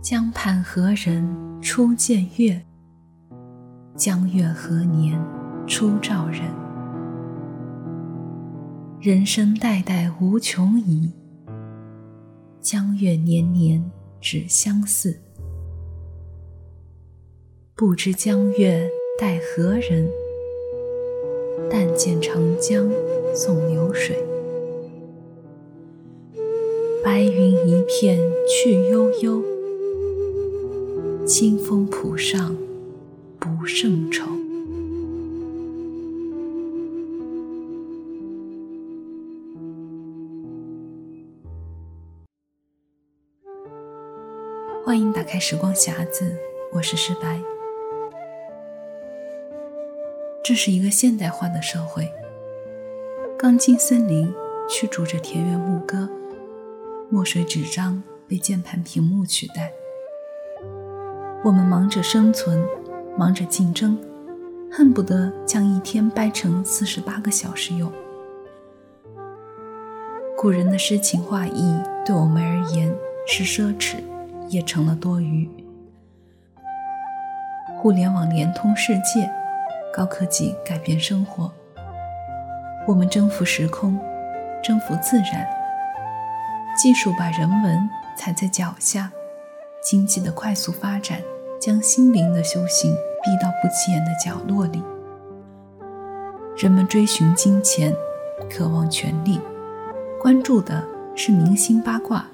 江畔何人初见月？江月何年初照人？人生代代无穷已，江月年年只相似。不知江月待何人？但见长江送流水。白云一片去悠悠，清风浦上不胜愁。欢迎打开时光匣子，我是石白。这是一个现代化的社会，钢筋森林驱逐着田园牧歌，墨水纸张被键盘屏幕取代。我们忙着生存，忙着竞争，恨不得将一天掰成48个小时用。古人的诗情画意对我们而言是奢侈，也成了多余。互联网联通世界，高科技改变生活，我们征服时空，征服自然，技术把人文踩在脚下，经济的快速发展将心灵的修行逼到不起眼的角落里。人们追寻金钱，渴望权力，关注的是明星八卦、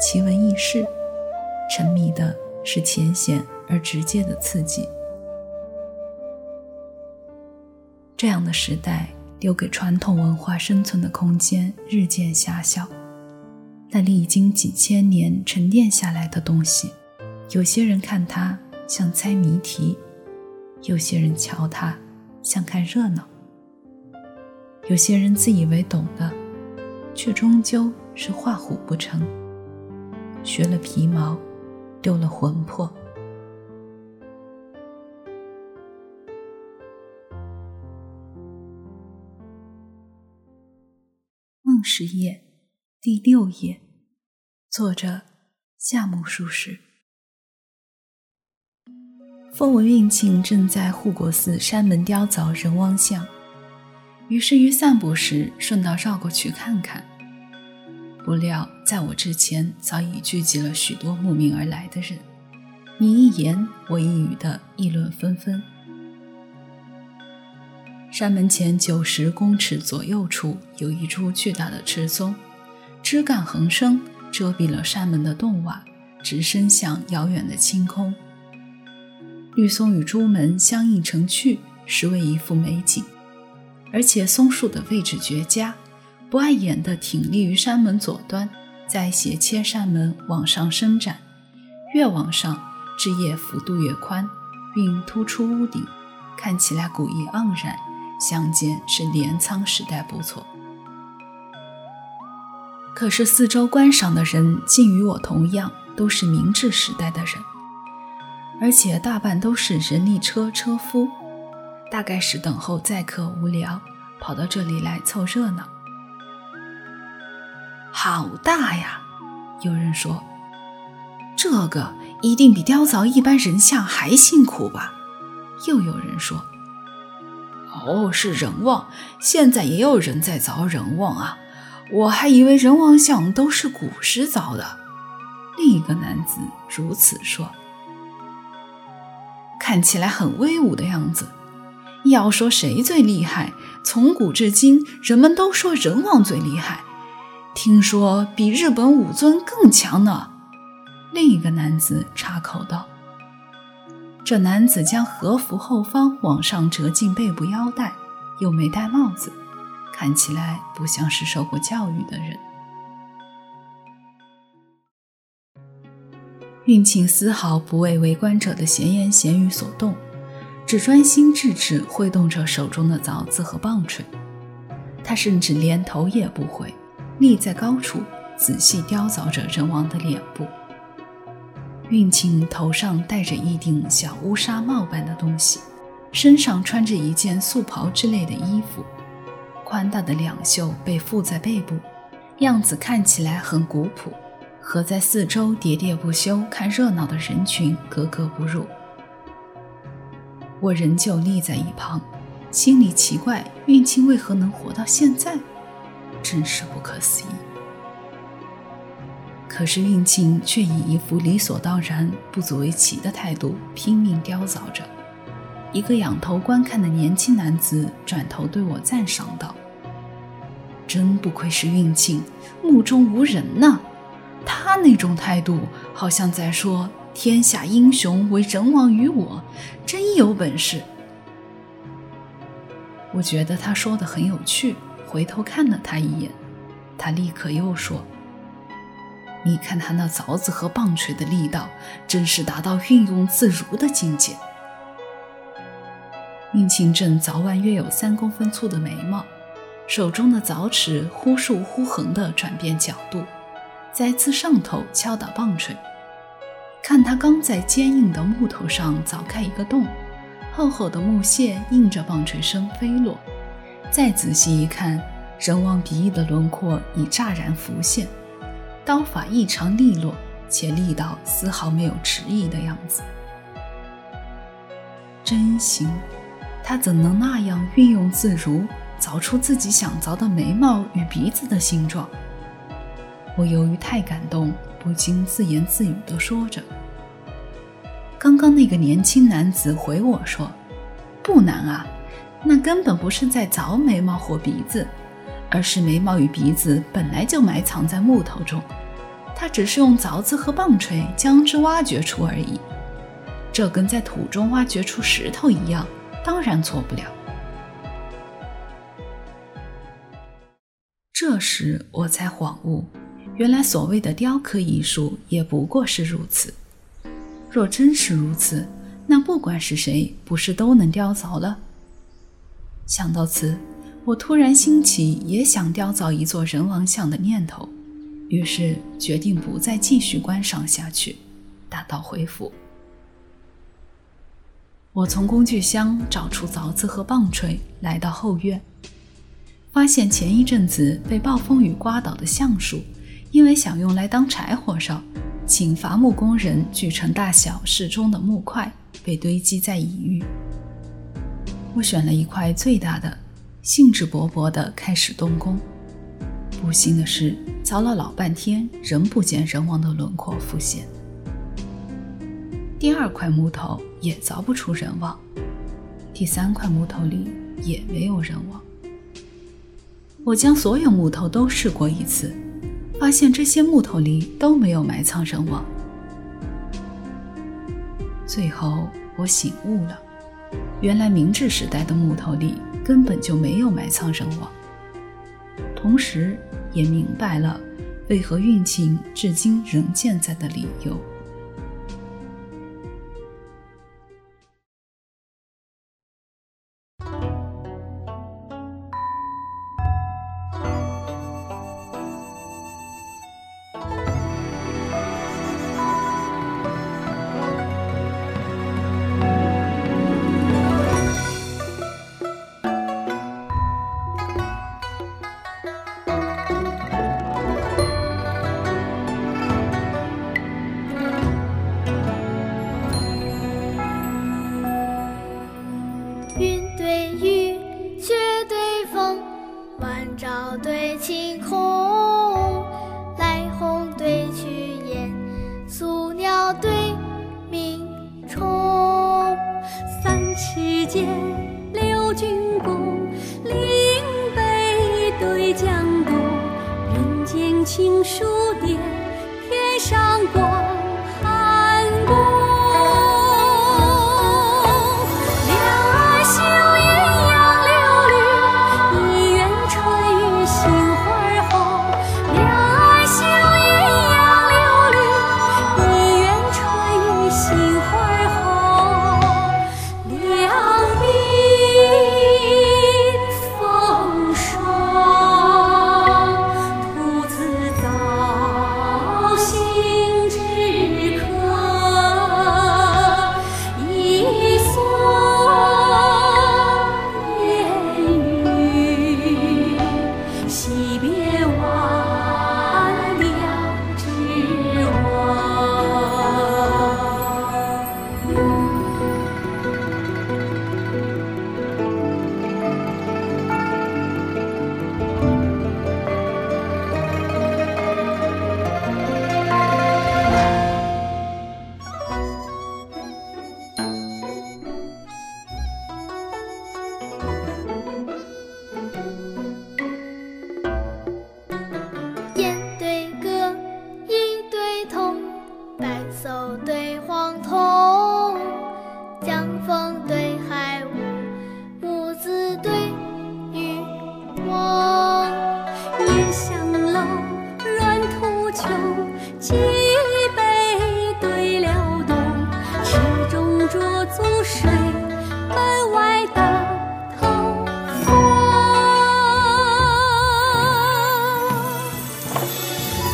奇闻异事，沉迷的是浅显而直接的刺激。这样的时代留给传统文化生存的空间日渐狭小，但历经几千年沉淀下来的东西，有些人看它像猜谜题，有些人瞧它像看热闹，有些人自以为懂的，却终究是画虎不成，学了皮毛，丢了魂魄。《梦十夜》第6页，作者夏目漱石。风文韵庆正在护国寺山门雕凿人汪像，于是于散步时顺道绕过去看看。不料在我之前早已聚集了许多慕名而来的人，你一言我一语的议论纷纷。山门前90公尺左右处有一株巨大的赤松，枝干横生，遮蔽了山门的洞瓦，直伸向遥远的青空。绿松与朱门相映成趣，实为一幅美景。而且松树的位置绝佳，不碍眼地挺立于山门左端，再斜切山门往上伸展，越往上枝叶幅度越宽，并突出屋顶，看起来古意盎然，相见是镰仓时代不错。可是四周观赏的人竟与我同样都是明治时代的人，而且大半都是人力车车夫，大概是等候载客无聊，跑到这里来凑热闹。好大呀，有人说，这个一定比雕凿一般人像还辛苦吧。又有人说，是人望，现在也有人在凿人望啊，我还以为人望像都是古时凿的。另一个男子如此说，看起来很威武的样子。要说谁最厉害，从古至今人们都说人望最厉害，听说比日本武尊更强呢。另一个男子插口道。这男子将和服后方往上折进背部腰带，又没戴帽子，看起来不像是受过教育的人。运庆丝毫不为围观者的闲言闲语所动，只专心致志挥动着手中的凿子和棒槌。他甚至连头也不回，立在高处仔细雕凿着人王的脸部。运庆头上戴着一顶小乌纱帽般的东西，身上穿着一件素袍之类的衣服，宽大的两袖被覆在背部，样子看起来很古朴，和在四周喋喋不休看热闹的人群格格不入。我仍旧立在一旁，心里奇怪运气为何能活到现在，真是不可思议。可是运庆却以一副理所当然不足为奇的态度拼命雕凿着。一个仰头观看的年轻男子转头对我赞赏道：真不愧是运庆，目中无人呐！他那种态度好像在说天下英雄为人亡于我，真有本事。我觉得他说得很有趣，回头看了他一眼。他立刻又说：你看他那凿子和棒槌的力道，真是达到运用自如的境界。运庆正凿完约有3公分粗的眉毛，手中的凿齿忽竖忽横地转变角度，在刺上头敲打棒槌。看他刚在坚硬的木头上凿开一个洞，厚厚的木屑映着棒槌声飞落。再仔细一看，人亡鼻翼的轮廓已乍然浮现。刀法异常利落，且力道丝毫没有迟疑的样子。真行，他怎能那样运用自如，凿出自己想凿的眉毛与鼻子的形状？我由于太感动，不禁自言自语地说着。刚刚那个年轻男子回我说：不难啊，那根本不是在凿眉毛或鼻子，而是眉毛与鼻子本来就埋藏在木头中，他只是用凿子和棒槌将之挖掘出而已。这跟在土中挖掘出石头一样，当然错不了。这时我才恍悟，原来所谓的雕刻艺术也不过是如此。若真是如此，那不管是谁，不是都能雕凿了？想到此，我突然兴起也想雕凿一座人王像的念头，于是决定不再继续观赏下去，打道回府。我从工具箱找出凿子和棒槌，来到后院，发现前一阵子被暴风雨刮倒的橡树，因为想用来当柴火烧，请伐木工人锯成大小适中的木块，被堆积在一隅。我选了一块最大的，兴致勃勃地开始动工。不幸的是，凿了老半天，仍不见人王的轮廓浮现。第二块木头也凿不出人王，第三块木头里也没有人王。我将所有木头都试过一次，发现这些木头里都没有埋藏人王。最后我醒悟了，原来明治时代的木头里根本就没有埋藏人王，同时也明白了为何运庆至今仍健在的理由。青书殿，天上光汉宫，两岸相阴杨柳绿，一园春雨杏花红。两岸相阴杨柳绿，一园春雨杏花红。两鬓风霜，独自。心间叟对黄童，江枫对海雾，木子对渔翁。夜香楼，软土丘，几杯对辽东。池中酌足水，门外打头风。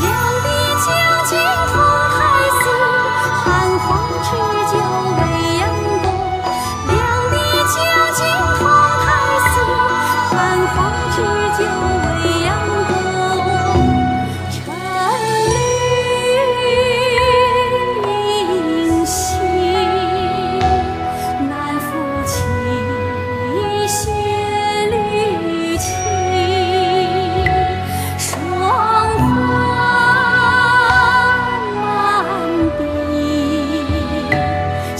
两地清俊同台诉，汉皇置酒未央宫。两地清俊同台诉，汉皇置酒未央宫。单绿影稀，南府起雪绿旗。霜花满鬓，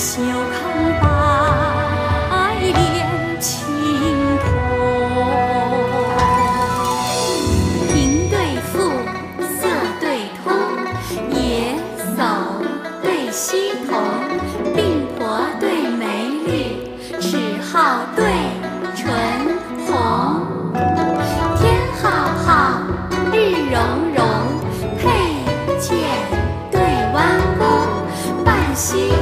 袖康白敛青铜。庭对赋，色对通，野叟对溪童。鬓婆对眉绿，齿皓对唇红。天浩浩，日融融，佩剑对弯弓，半溪。